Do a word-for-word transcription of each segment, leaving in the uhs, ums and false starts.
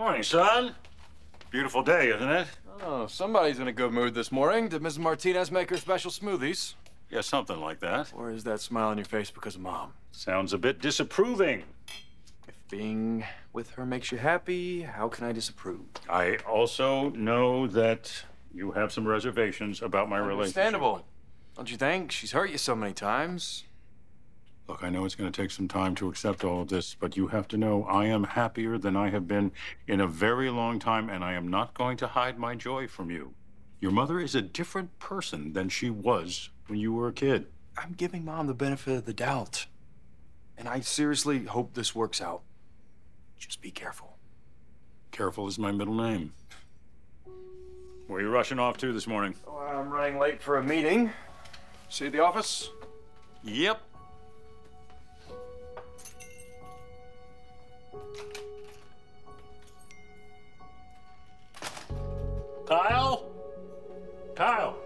Morning, son. Beautiful day, isn't it? Oh, somebody's in a good mood this morning. Did Missus Martinez make her special smoothies? Yeah, something like that. Or is that smile on your face because of Mom? Sounds a bit disapproving. If being with her makes you happy, how can I disapprove? I also know that you have some reservations about my relationship. Understandable. Don't you think? She's hurt you so many times. Look, I know it's going to take some time to accept all of this, but you have to know I am happier than I have been in a very long time, and I am not going to hide my joy from you. Your mother is a different person than she was when you were a kid. I'm giving Mom the benefit of the doubt, and I seriously hope this works out. Just be careful. Careful is my middle name. Where are you rushing off to this morning? Oh, I'm running late for a meeting. See you at the office? Yep. Kyle? Kyle!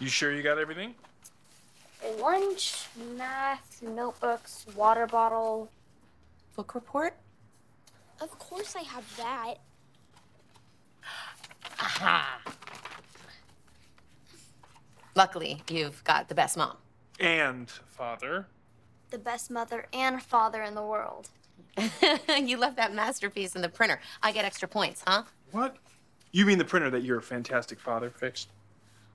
You sure you got everything? A lunch, math, notebooks, water bottle. Book report? Of course I have that. Aha! Luckily, you've got the best mom. And father. The best mother and father in the world. You left that masterpiece in the printer. I get extra points, huh? What? You mean the printer that your fantastic father fixed?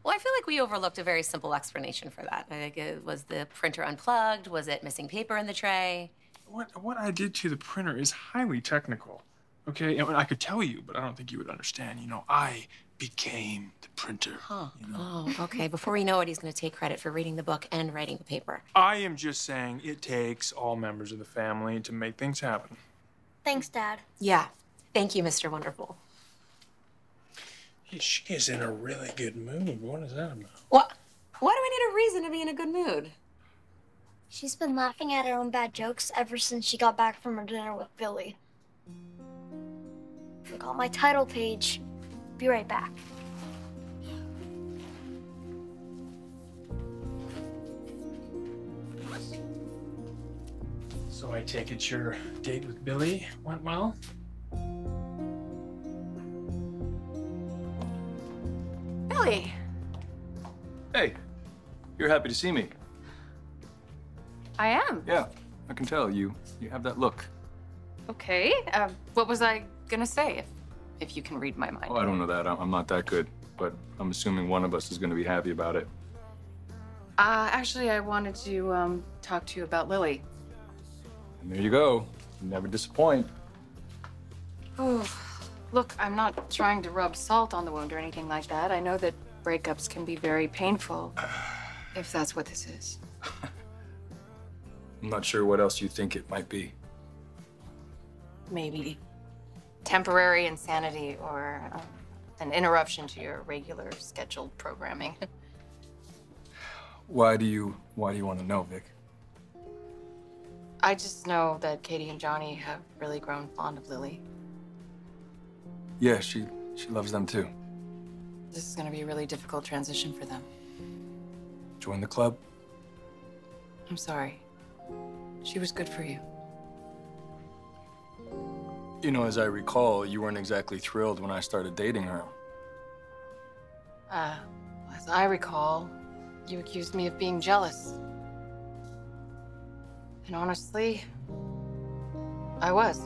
Well, I feel like we overlooked a very simple explanation for that. I think it was the printer unplugged. Was it missing paper in the tray? What what I did to the printer is highly technical, okay? And I could tell you, but I don't think you would understand. You know, I became the printer. Huh. You know? Oh, okay. Before we know it, he's going to take credit for reading the book and writing the paper. I am just saying it takes all members of the family to make things happen. Thanks, Dad. Yeah. Thank you, Mister Wonderful. She is in a really good mood. What is that about? What? Why do I need a reason to be in a good mood? She's been laughing at her own bad jokes ever since she got back from her dinner with Billy. Forgot my title page. Be right back. So I take it your date with Billy went well? Billy! Hey, you're happy to see me. I am. Yeah, I can tell you. You have that look. Okay, uh, what was I gonna say, if, if you can read my mind? Oh, I don't know that. I'm not that good, but I'm assuming one of us is gonna be happy about it. Uh, actually, I wanted to um, talk to you about Lily. And there you go. You never disappoint. Oh. Look, I'm not trying to rub salt on the wound or anything like that. I know that breakups can be very painful, if that's what this is. I'm not sure what else you think it might be. Maybe temporary insanity or uh, an interruption to your regular scheduled programming. Why do you, why do you want to know, Vic? I just know that Katie and Johnny have really grown fond of Lily. Yeah, she, she loves them too. This is gonna be a really difficult transition for them. Join the club? I'm sorry. She was good for you. You know, as I recall, you weren't exactly thrilled when I started dating her. Uh, as I recall, you accused me of being jealous. And honestly, I was.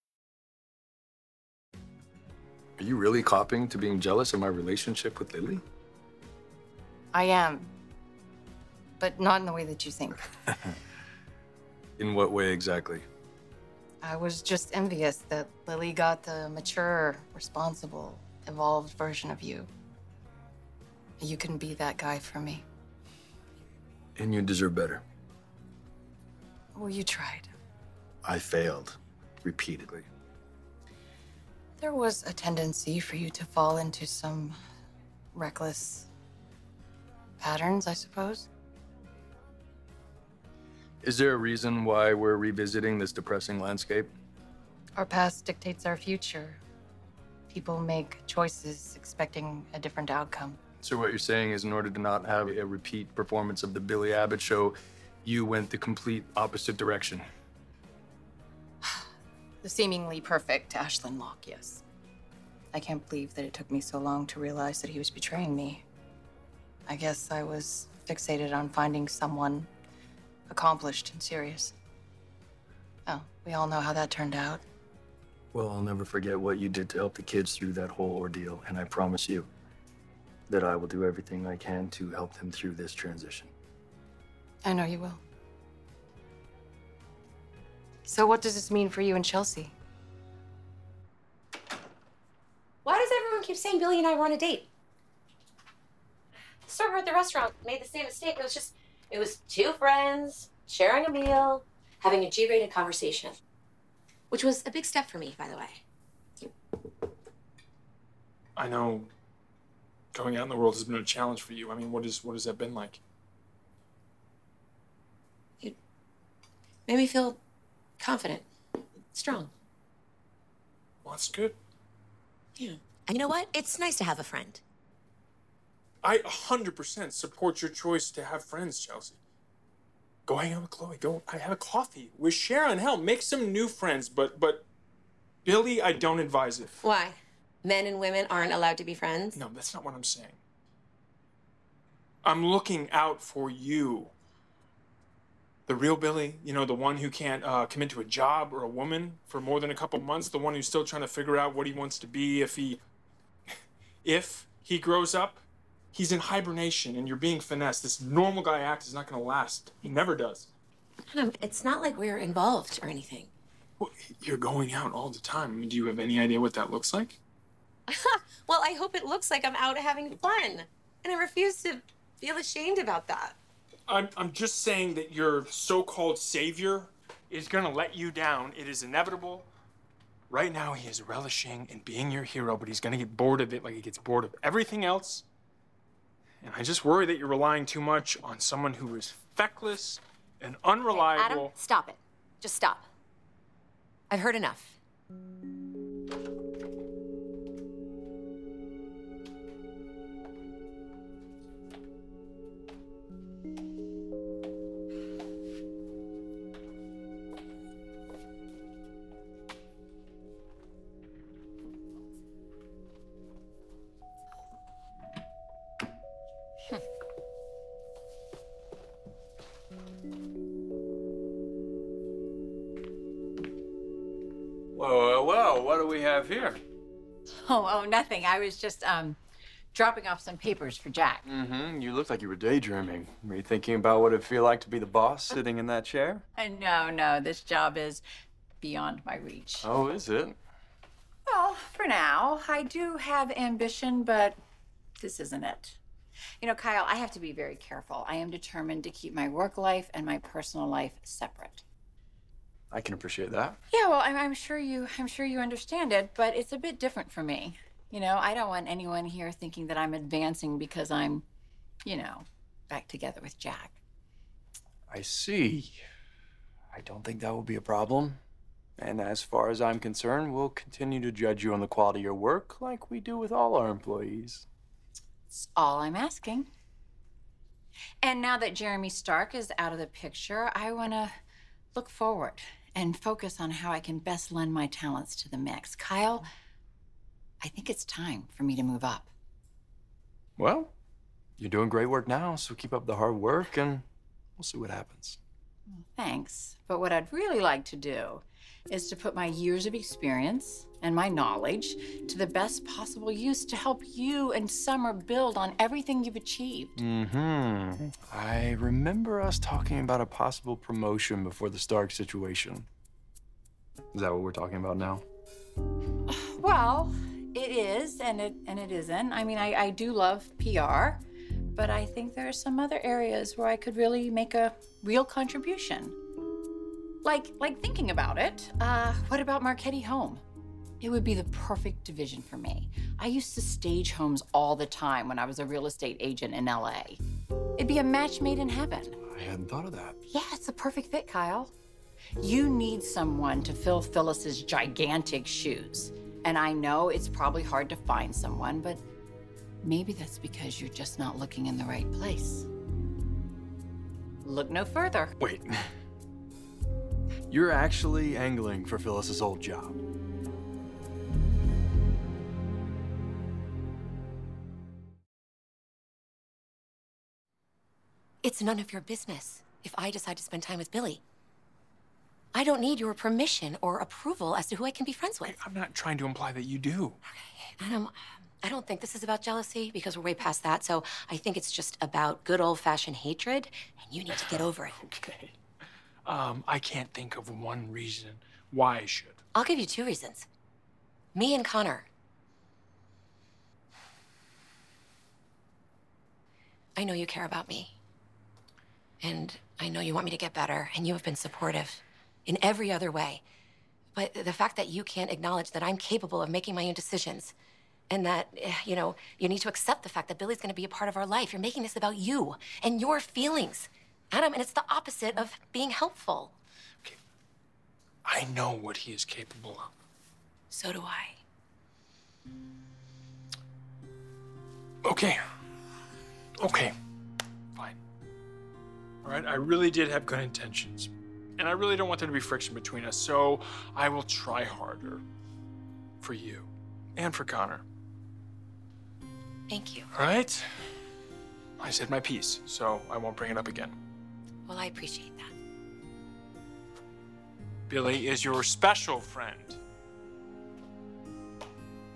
Are you really copping to being jealous of my relationship with Lily? I am. But not in the way that you think. In what way exactly? I was just envious that Lily got the mature, responsible, evolved version of you. You can be that guy for me. And you deserve better. Well, you tried. I failed, repeatedly. There was a tendency for you to fall into some reckless patterns, I suppose. Is there a reason why we're revisiting this depressing landscape? Our past dictates our future. People make choices expecting a different outcome. So what you're saying is, in order to not have a repeat performance of the Billy Abbott show, you went the complete opposite direction. The seemingly perfect Ashlyn Locke, yes. I can't believe that it took me so long to realize that he was betraying me. I guess I was fixated on finding someone accomplished and serious. Oh, we all know how that turned out. Well, I'll never forget what you did to help the kids through that whole ordeal, and I promise you that I will do everything I can to help them through this transition. I know you will. So what does this mean for you and Chelsea? Why does everyone keep saying Billy and I were on a date? The server at the restaurant made the same mistake. It was just, it was two friends sharing a meal, having a G-rated conversation, which was a big step for me, by the way. I know going out in the world has been a challenge for you. I mean, what is, what has that been like? It made me feel confident, strong. Well, that's good. Yeah. And you know what? It's nice to have a friend. I one hundred percent support your choice to have friends, Chelsea. Go hang out with Chloe. Go I have a coffee with Sharon. Hell, make some new friends. But, but, Billy, I don't advise it. Why? Men and women aren't allowed to be friends? No, that's not what I'm saying. I'm looking out for you. The real Billy, you know, the one who can't uh, commit to a job or a woman for more than a couple months, the one who's still trying to figure out what he wants to be if he, if he grows up, he's in hibernation and you're being finessed. This normal guy act is not going to last. He never does. Adam, it's not like we're involved or anything. Well, you're going out all the time. I mean, do you have any idea what that looks like? Well, I hope it looks like I'm out having fun. And I refuse to feel ashamed about that. I'm, I'm just saying that your so-called savior is going to let you down. It is inevitable. Right now, he is relishing in being your hero, but he's going to get bored of it like he gets bored of everything else. And I just worry that you're relying too much on someone who is feckless and unreliable. Hey, Adam, stop it. Just stop. I've heard enough. Here. Oh, oh, nothing. I was just um, dropping off some papers for Jack. Mm-hmm. You looked like you were daydreaming. Were you thinking about what it'd feel like to be the boss sitting in that chair? No, no. This job is beyond my reach. Oh, is it? Well, for now. I do have ambition, but this isn't it. You know, Kyle, I have to be very careful. I am determined to keep my work life and my personal life separate. I can appreciate that. Yeah, well, I'm, I'm sure you I'm sure you understand it, but it's a bit different for me. You know, I don't want anyone here thinking that I'm advancing because I'm, you know, back together with Jack. I see. I don't think that will be a problem. And as far as I'm concerned, we'll continue to judge you on the quality of your work like we do with all our employees. That's all I'm asking. And now that Jeremy Stark is out of the picture, I want to look forward and focus on how I can best lend my talents to the mix. Kyle, I think it's time for me to move up. Well, you're doing great work now, so keep up the hard work and we'll see what happens. Well, thanks, but what I'd really like to do is to put my years of experience and my knowledge to the best possible use to help you and Summer build on everything you've achieved. Mm-hmm. I remember us talking about a possible promotion before the Stark situation. Is that what we're talking about now? Well, it is and it and it isn't. I mean, I, I do love P R, but I think there are some other areas where I could really make a real contribution. Like, like thinking about it, uh, what about Marchetti Home? It would be the perfect division for me. I used to stage homes all the time when I was a real estate agent in L A. It'd be a match made in heaven. I hadn't thought of that. Yeah, it's the perfect fit, Kyle. You need someone to fill Phyllis's gigantic shoes. And I know it's probably hard to find someone, but maybe that's because you're just not looking in the right place. Look no further. Wait. You're actually angling for Phyllis's old job. It's none of your business if I decide to spend time with Billy. I don't need your permission or approval as to who I can be friends with. I'm not trying to imply that you do. Okay, Adam, I don't think this is about jealousy because we're way past that, so I think it's just about good old-fashioned hatred, and you need to get over it. Okay. Um, I can't think of one reason why I should. I'll give you two reasons. Me and Connor. I know you care about me. And I know you want me to get better, and you have been supportive in every other way. But the fact that you can't acknowledge that I'm capable of making my own decisions and that, you know, you need to accept the fact that Billy's gonna be a part of our life. You're making this about you and your feelings. Adam, and it's the opposite of being helpful. Okay. I know what he is capable of. So do I. Okay. Okay. Fine. All right, I really did have good intentions. And I really don't want there to be friction between us, so I will try harder for you and for Connor. Thank you. All right? I said my piece, so I won't bring it up again. Well, I appreciate that. Billy is your special friend.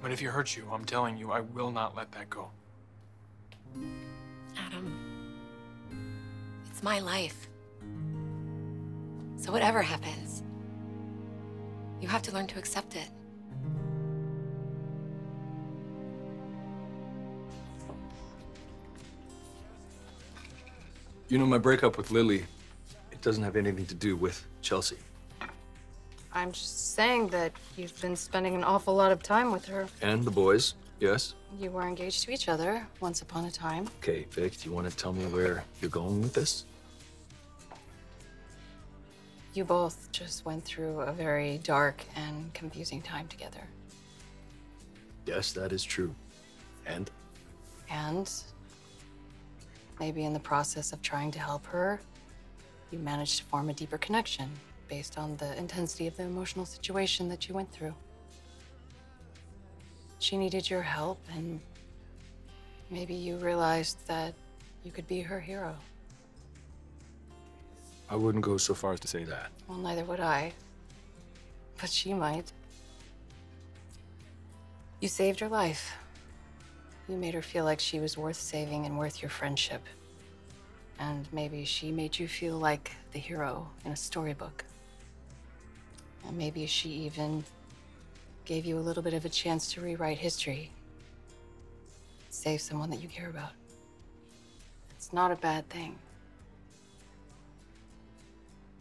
But if he hurts you, I'm telling you, I will not let that go. Adam, it's my life. So whatever happens, you have to learn to accept it. You know, my breakup with Lily, it doesn't have anything to do with Chelsea. I'm just saying that you've been spending an awful lot of time with her. And the boys, yes? You were engaged to each other once upon a time. Okay, Vic, do you want to tell me where you're going with this? You both just went through a very dark and confusing time together. Yes, that is true. And? And? Maybe in the process of trying to help her, you managed to form a deeper connection based on the intensity of the emotional situation that you went through. She needed your help, and maybe you realized that you could be her hero. I wouldn't go so far as to say that. Well, neither would I, but she might. You saved her life. You made her feel like she was worth saving and worth your friendship. And maybe she made you feel like the hero in a storybook. And maybe she even gave you a little bit of a chance to rewrite history. Save someone that you care about. It's not a bad thing.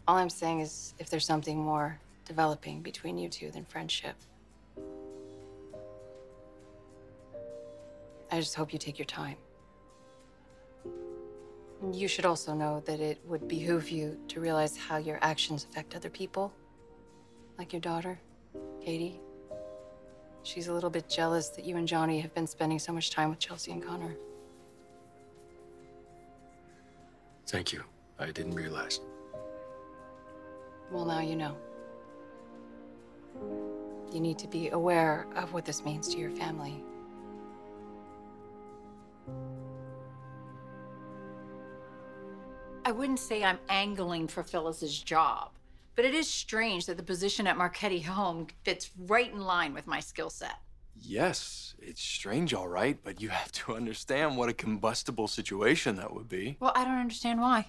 All I'm saying is if there's something more developing between you two than friendship, I just hope you take your time. You should also know that it would behoove you to realize how your actions affect other people like your daughter, Katie. She's a little bit jealous that you and Johnny have been spending so much time with Chelsea and Connor. Thank you. I didn't realize. Well, now you know. You need to be aware of what this means to your family. I wouldn't say I'm angling for Phyllis's job, but it is strange that the position at Marchetti Home fits right in line with my skill set. Yes, it's strange, all right, but you have to understand what a combustible situation that would be. Well, I don't understand why.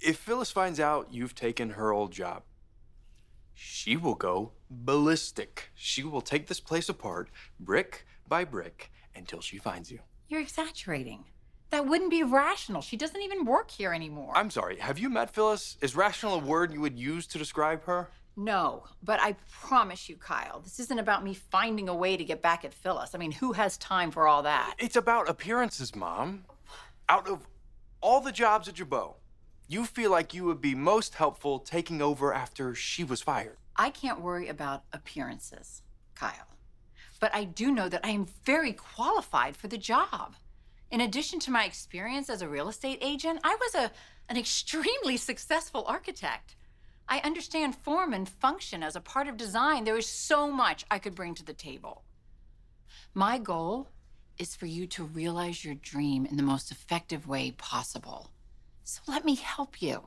If Phyllis finds out you've taken her old job, she will go ballistic. She will take this place apart, brick by brick, until she finds you. You're exaggerating. That wouldn't be rational. She doesn't even work here anymore. I'm sorry, have you met Phyllis? Is rational a word you would use to describe her? No, but I promise you, Kyle, this isn't about me finding a way to get back at Phyllis. I mean, who has time for all that? It's about appearances, Mom. Out of all the jobs at Jabot, you feel like you would be most helpful taking over after she was fired. I can't worry about appearances, Kyle, but I do know that I am very qualified for the job. In addition to my experience as a real estate agent, I was a, an extremely successful architect. I understand form and function as a part of design. There is so much I could bring to the table. My goal is for you to realize your dream in the most effective way possible. So let me help you.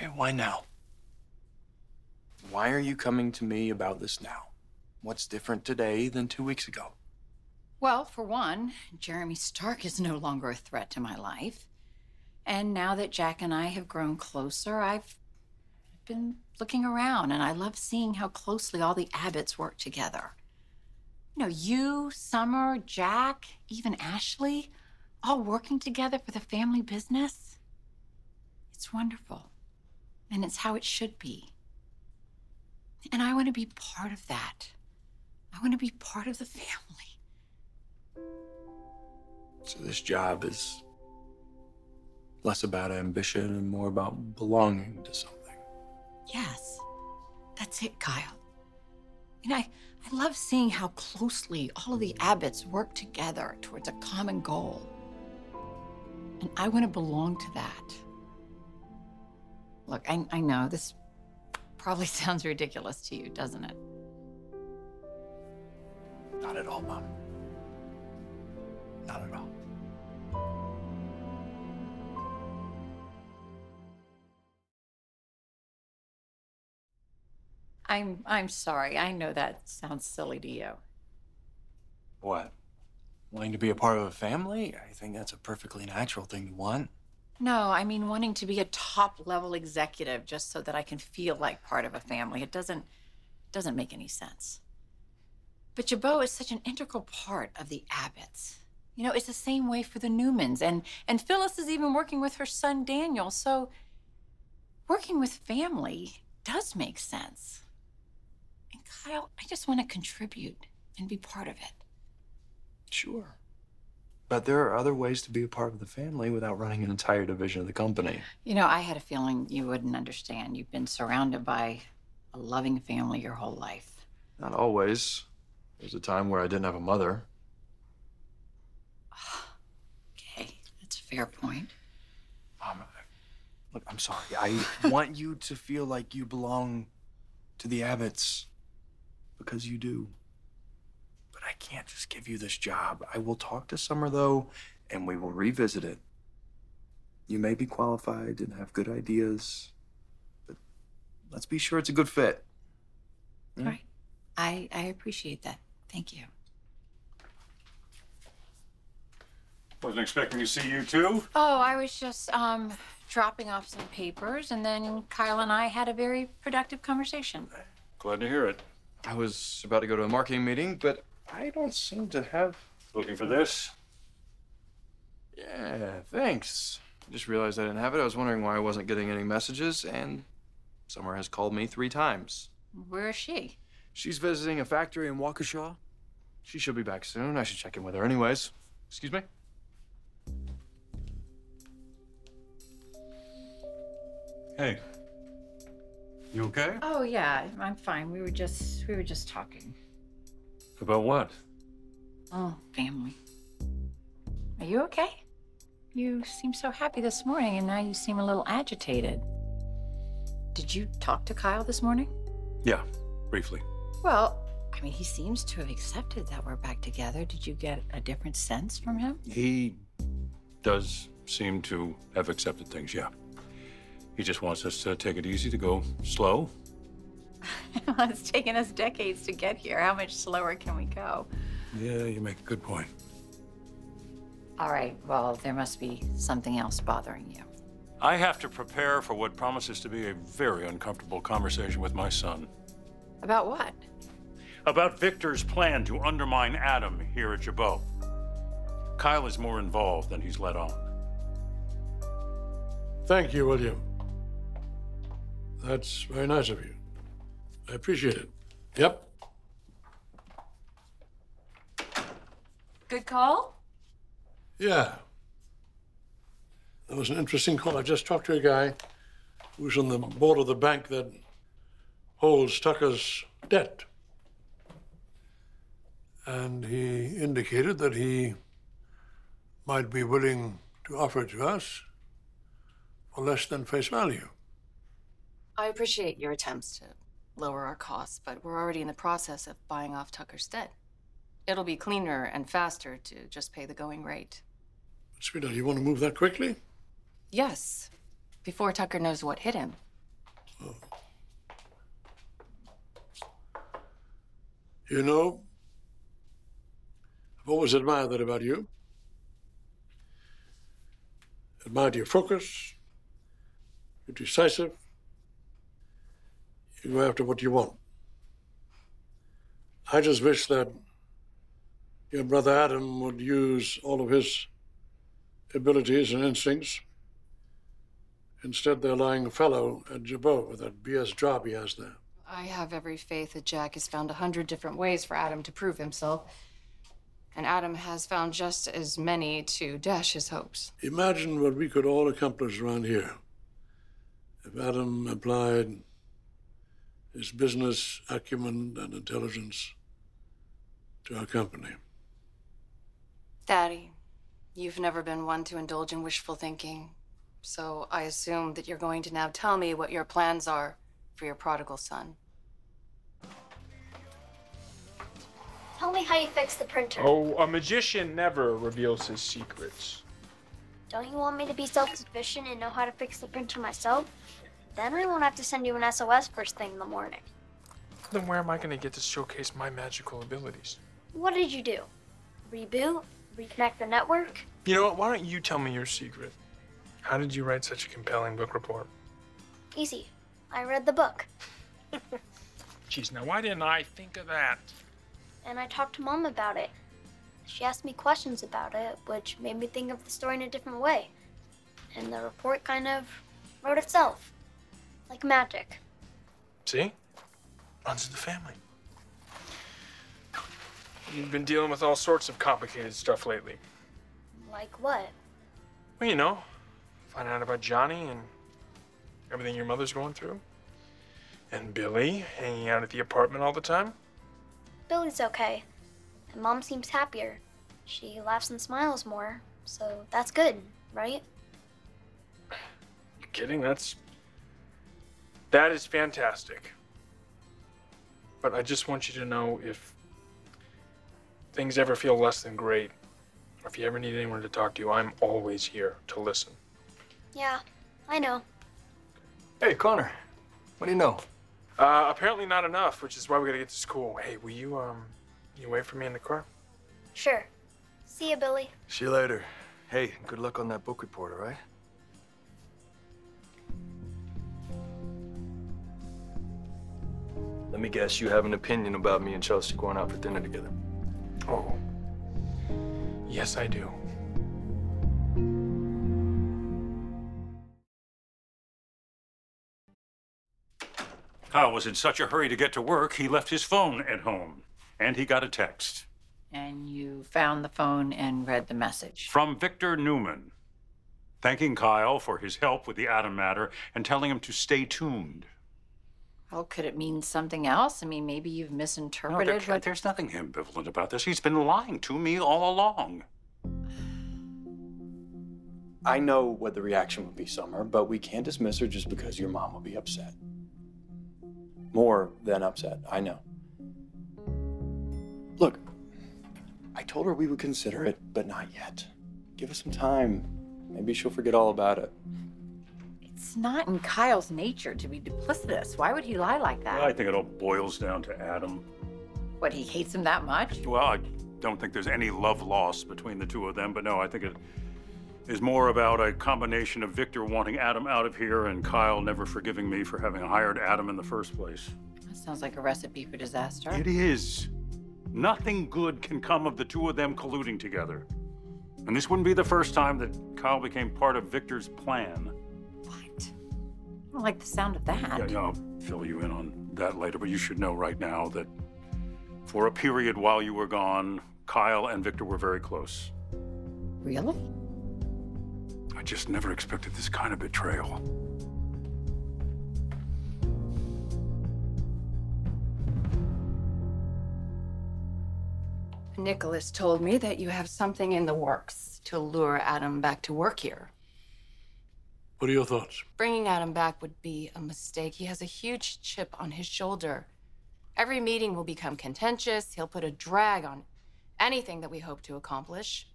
Okay, why now? Why are you coming to me about this now? What's different today than two weeks ago? Well, for one, Jeremy Stark is no longer a threat to my life. And now that Jack and I have grown closer, I've been looking around, and I love seeing how closely all the Abbotts work together. You know, you, Summer, Jack, even Ashley, all working together for the family business. It's wonderful, and it's how it should be. And I want to be part of that. I want to be part of the family. So this job is less about ambition and more about belonging to something. Yes, that's it, Kyle. And I, I love seeing how closely all of the Abbotts work together towards a common goal. And I want to belong to that. Look, I, I know this probably sounds ridiculous to you, doesn't it? Not at all, Mom. Not at all. I'm I'm sorry. I know that sounds silly to you. What? Wanting to be a part of a family? I think that's a perfectly natural thing to want. No, I mean wanting to be a top-level executive just so that I can feel like part of a family. It doesn't doesn't make any sense. But Jabot is such an integral part of the Abbotts. You know, it's the same way for the Newmans, and and Phyllis is even working with her son Daniel. So working with family does make sense. And Kyle, I just want to contribute and be part of it. Sure. But there are other ways to be a part of the family without running an entire division of the company. You know, I had a feeling you wouldn't understand. You've been surrounded by a loving family your whole life. Not always. There was a time where I didn't have a mother. Okay, that's a fair point. Mom, look, I'm sorry. I want you to feel like you belong to the Abbotts, because you do. But I can't just give you this job. I will talk to Summer, though, and we will revisit it. You may be qualified and have good ideas, but let's be sure it's a good fit. Yeah? All right. I, I appreciate that. Thank you. Wasn't expecting to see you, too. Oh, I was just um, dropping off some papers, and then Kyle and I had a very productive conversation. Glad to hear it. I was about to go to a marketing meeting, but I don't seem to have... Looking for this? Yeah, thanks. I just realized I didn't have it. I was wondering why I wasn't getting any messages, and Summer has called me three times. Where is she? She's visiting a factory in Waukesha. She should be back soon. I should check in with her anyways. Excuse me? Hey. You okay? Oh yeah, I'm fine. We were just we were just talking. About what? Oh, family. Are you okay? You seem so happy this morning, and now you seem a little agitated. Did you talk to Kyle this morning? Yeah, briefly. Well, I mean, he seems to have accepted that we're back together. Did you get a different sense from him? He does seem to have accepted things, yeah. He just wants us to take it easy, to go slow. Well, it's taken us decades to get here. How much slower can we go? Yeah, you make a good point. All right, well, there must be something else bothering you. I have to prepare for what promises to be a very uncomfortable conversation with my son. About what? About Victor's plan to undermine Adam here at Jabot. Kyle is more involved than he's let on. Thank you, William. That's very nice of you. I appreciate it. Yep. Good call? Yeah. That was an interesting call. I just talked to a guy who's on the board of the bank that holds Tucker's debt. And he indicated that he might be willing to offer it to us for less than face value. I appreciate your attempts to lower our costs, but we're already in the process of buying off Tucker's debt. It'll be cleaner and faster to just pay the going rate. Sweetheart, you want to move that quickly? Yes, before Tucker knows what hit him. Oh. You know, I've always admired that about you. Admired your focus. You're decisive. You go after what you want. I just wish that your brother Adam would use all of his abilities and instincts. Instead, they're lying fallow at Jabot with that B S job he has there. I have every faith that Jack has found a hundred different ways for Adam to prove himself. And Adam has found just as many to dash his hopes. Imagine what we could all accomplish around here if Adam applied his business acumen and intelligence to our company. Daddy, you've never been one to indulge in wishful thinking, so I assume that you're going to now tell me what your plans are for your prodigal son. Tell me how you fix the printer. Oh, a magician never reveals his secrets. Don't you want me to be self-sufficient and know how to fix the printer myself? Then I won't have to send you an S O S first thing in the morning. Then where am I going to get to showcase my magical abilities? What did you do? Reboot? Reconnect the network? You know what? Why don't you tell me your secret? How did you write such a compelling book report? Easy. I read the book. Jeez, now why didn't I think of that? And I talked to Mom about it. She asked me questions about it, which made me think of the story in a different way. And the report kind of wrote itself. Like magic. See? Runs in the family. You've been dealing with all sorts of complicated stuff lately. Like what? Well, you know, find out about Johnny and everything your mother's going through. And Billy hanging out at the apartment all the time. Billy's okay, and Mom seems happier. She laughs and smiles more, so that's good, right? You kidding? That's... That is fantastic. But I just want you to know if things ever feel less than great, or if you ever need anyone to talk to you, I'm always here to listen. Yeah, I know. Hey, Connor, what do you know? Uh, apparently not enough, which is why we gotta get to school. Hey, will you, um, you wait for me in the car? Sure. See you, Billy. See you later. Hey, good luck on that book report, all right? Let me guess, you have an opinion about me and Chelsea going out for dinner together. Oh, yes, I do. Kyle was in such a hurry to get to work, he left his phone at home, and he got a text. And you found the phone and read the message? From Victor Newman. thanking Kyle for his help with the Adam matter and telling him to stay tuned. Well, could it mean something else? I mean, maybe you've misinterpreted. No, there, what... There's nothing ambivalent about this. He's been lying to me all along. I know what the reaction would be, Summer, but we can't dismiss her just because your mom will be upset. More than upset, I know. Look, I told her we would consider it, but not yet. Give us some time. Maybe she'll forget all about it. It's not in Kyle's nature to be duplicitous. Why would he lie like that? Well, I think it all boils down to Adam. What, he hates him that much? Well, I don't think there's any love lost between the two of them, but no, I think it is more about a combination of Victor wanting Adam out of here and Kyle never forgiving me for having hired Adam in the first place. That sounds like a recipe for disaster. It is. Nothing good can come of the two of them colluding together. And this wouldn't be the first time that Kyle became part of Victor's plan. I don't like the sound of that. Yeah, yeah, I'll fill you in on that later, but you should know right now that for a period while you were gone, Kyle and Victor were very close. Really? I just never expected this kind of betrayal. Nicholas told me that you have something in the works to lure Adam back to work here. What are your thoughts? Bringing Adam back would be a mistake. He has a huge chip on his shoulder. Every meeting will become contentious. He'll put a drag on anything that we hope to accomplish,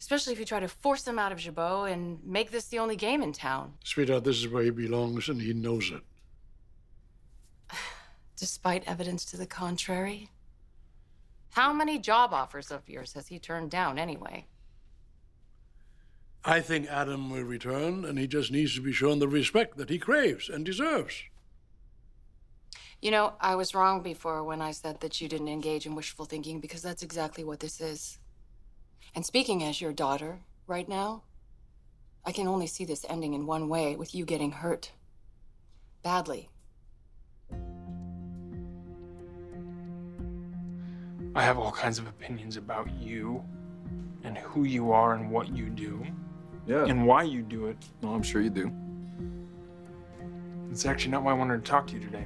especially if you try to force him out of Jabot and make this the only game in town. Sweetheart, this is where he belongs, and he knows it. Despite evidence to the contrary, how many job offers of yours has he turned down anyway? I think Adam will return, and he just needs to be shown the respect that he craves and deserves. You know, I was wrong before when I said that you didn't engage in wishful thinking, because that's exactly what this is. And speaking as your daughter right now, I can only see this ending in one way, with you getting hurt. Badly. I have all kinds of opinions about you and who you are and what you do. Yeah. And why you do it. No, I'm sure you do. It's actually not why I wanted to talk to you today.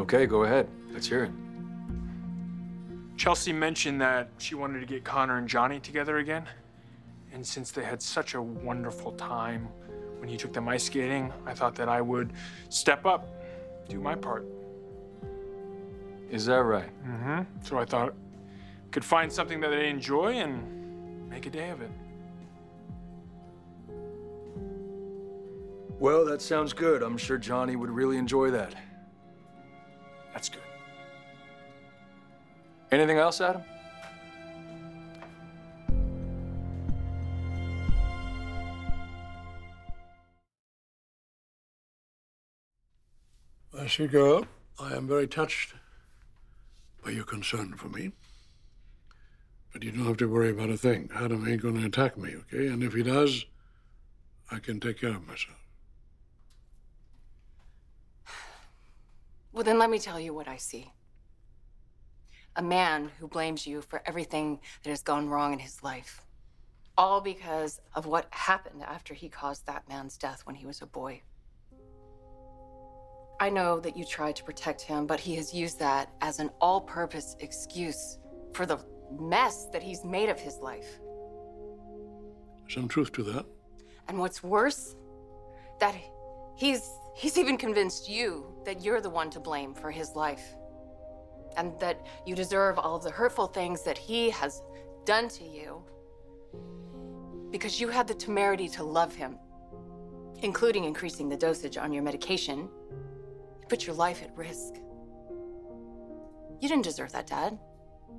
Okay, go ahead. Let's hear it. Chelsea mentioned that she wanted to get Connor and Johnny together again. And since they had such a wonderful time when you took them ice skating, I thought that I would step up, do my part. Is that right? Mm-hmm. So I thought I could find something that they enjoy and make a day of it. Well, that sounds good. I'm sure Johnny would really enjoy that. That's good. Anything else, Adam? I should go up. I am very touched by your concern for me. But you don't have to worry about a thing. Adam ain't gonna attack me, okay? And if he does, I can take care of myself. Well, then let me tell you what I see. A man who blames you for everything that has gone wrong in his life. All because of what happened after he caused that man's death when he was a boy. I know that you tried to protect him, but he has used that as an all-purpose excuse for the mess that he's made of his life. Some truth to that. And what's worse, that he's he's even convinced you that you're the one to blame for his life, and that you deserve all of the hurtful things that he has done to you because you had the temerity to love him, including increasing the dosage on your medication. You put your life at risk. You didn't deserve that, Dad.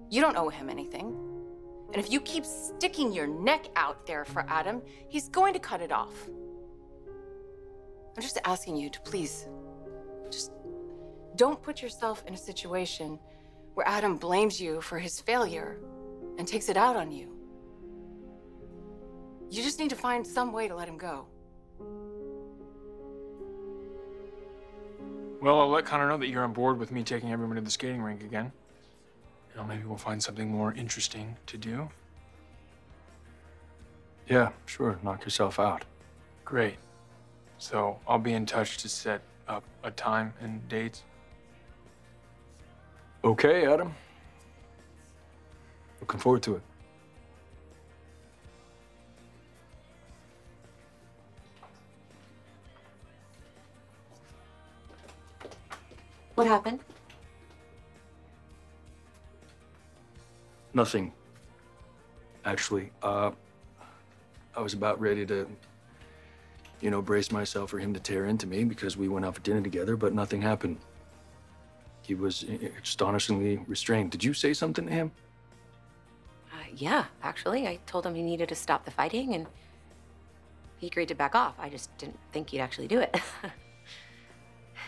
You don't owe him anything. And if you keep sticking your neck out there for Adam, he's going to cut it off. I'm just asking you to please, just don't put yourself in a situation where Adam blames you for his failure and takes it out on you. You just need to find some way to let him go. Well, I'll let Connor know that you're on board with me taking everyone to the skating rink again. You know, maybe we'll find something more interesting to do. Yeah, sure. Knock yourself out. Great. So I'll be in touch to set up a time and date. Okay, Adam. Looking forward to it. What happened? Nothing, actually. Uh, I was about ready to, you know, brace myself for him to tear into me because we went out for dinner together, but nothing happened. He was astonishingly restrained. Did you say something to him? Uh, yeah, actually. I told him he needed to stop the fighting, and he agreed to back off. I just didn't think he'd actually do it.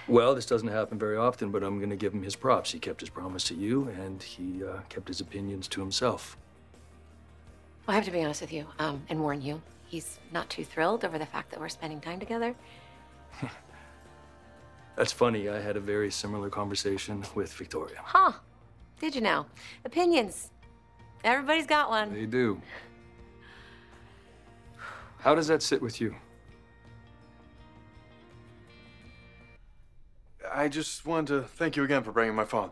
Well, this doesn't happen very often, but I'm going to give him his props. He kept his promise to you, and he uh, kept his opinions to himself. Well, I have to be honest with you um, and warn you. He's not too thrilled over the fact that we're spending time together. That's funny. I had a very similar conversation with Victoria. Huh. Did you know? Opinions. Everybody's got one. They do. How does that sit with you? I just wanted to thank you again for bringing my phone.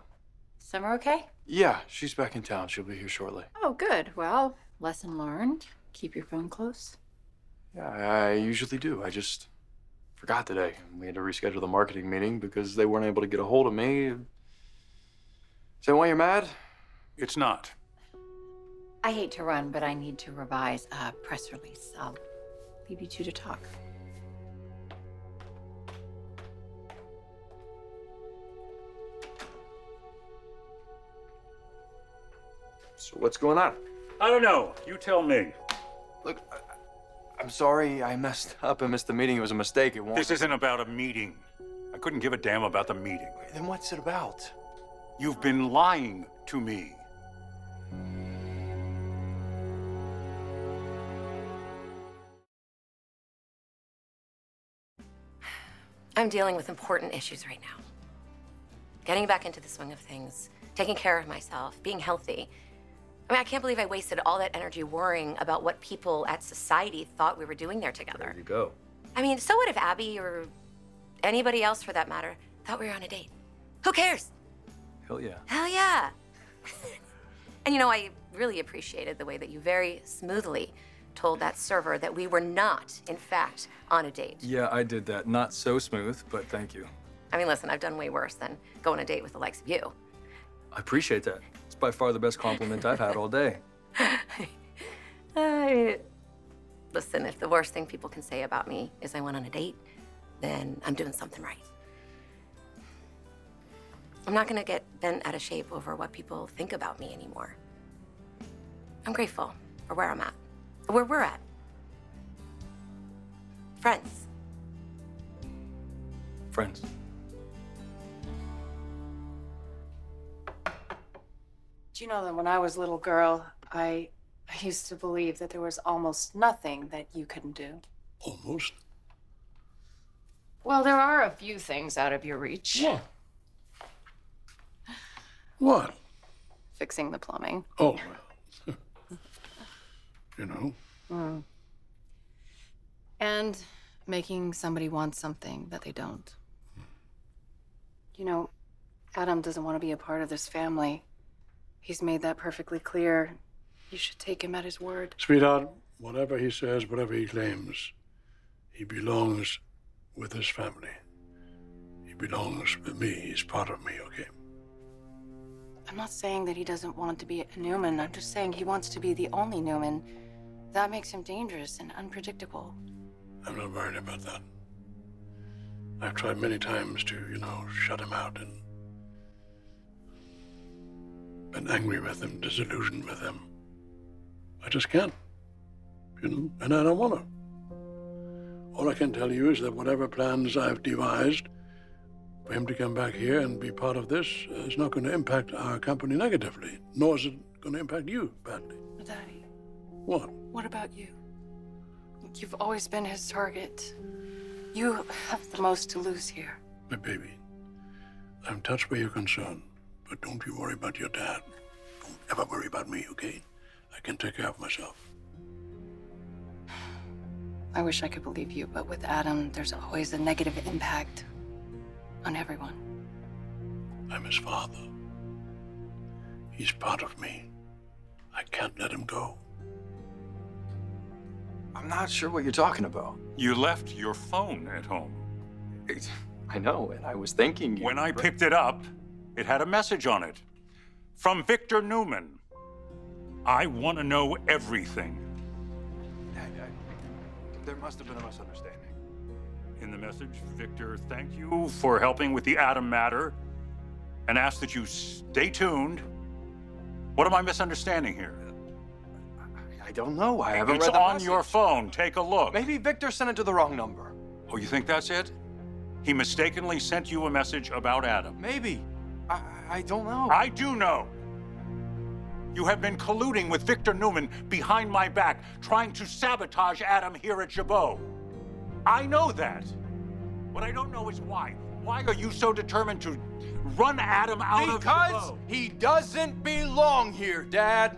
Summer okay? Yeah, she's back in town. She'll be here shortly. Oh, good. Well, lesson learned. Keep your phone close. Yeah, I usually do. I just forgot today. We had to reschedule the marketing meeting because they weren't able to get a hold of me. Is that why you're mad? It's not. I hate to run, but I need to revise a press release. I'll leave you two to talk. So what's going on? I don't know. You tell me. Look, I, I'm sorry I messed up. I missed the meeting. It was a mistake. It won't... This isn't about a meeting. I couldn't give a damn about the meeting. Then what's it about? You've been lying to me. I'm dealing with important issues right now. Getting back into the swing of things, taking care of myself, being healthy. I mean, I can't believe I wasted all that energy worrying about what people at society thought we were doing there together. There you go. I mean, so what if Abby or anybody else, for that matter, thought we were on a date? Who cares? Hell yeah. Hell yeah. And you know, I really appreciated the way that you very smoothly told that server that we were not, in fact, on a date. Yeah, I did that. Not so smooth, but thank you. I mean, listen, I've done way worse than go on a date with the likes of you. I appreciate that. It's by far the best compliment I've had all day. I, listen, if the worst thing people can say about me is I went on a date, then I'm doing something right. I'm not gonna get bent out of shape over what people think about me anymore. I'm grateful for where I'm at, where we're at. Friends. Friends. Do you know that when I was a little girl, I, I used to believe that there was almost nothing that you couldn't do? Almost? Well, there are a few things out of your reach. What? What? Fixing the plumbing. Oh, well. You know. Mm. And making somebody want something that they don't. You know, Adam doesn't want to be a part of this family. He's made that perfectly clear. You should take him at his word. Sweetheart, whatever he says, whatever he claims, he belongs with his family. He belongs with me. He's part of me, okay? I'm not saying that he doesn't want to be a Newman. I'm just saying he wants to be the only Newman. That makes him dangerous and unpredictable. I'm not worried about that. I've tried many times to, you know, shut him out and been angry with him, disillusioned with him. I just can't, you know, and I don't want to. All I can tell you is that whatever plans I've devised for him to come back here and be part of this is not going to impact our company negatively, nor is it going to impact you badly. But Daddy. What? What about you? You've always been his target. You have the most to lose here. My baby, I'm touched by your concern. But don't you worry about your dad. Don't ever worry about me, okay? I can take care of myself. I wish I could believe you, but with Adam, there's always a negative impact on everyone. I'm his father. He's part of me. I can't let him go. I'm not sure what you're talking about. You left your phone at home. It, I know, and I was thinking... When I picked it up, it had a message on it. From Victor Newman. I want to know everything. I, I, there must have been a misunderstanding. In the message, Victor, thank you for helping with the Adam matter and ask that you stay tuned. What am I misunderstanding here? I don't know. I haven't read the message. It's on your phone. Take a look. Maybe Victor sent it to the wrong number. Oh, you think that's it? He mistakenly sent you a message about Adam. Maybe. I, I don't know. I do know. You have been colluding with Victor Newman behind my back, trying to sabotage Adam here at Jabot. I know that. What I don't know is why. Why are you so determined to run Adam out of Jabot? Because he doesn't belong here, Dad.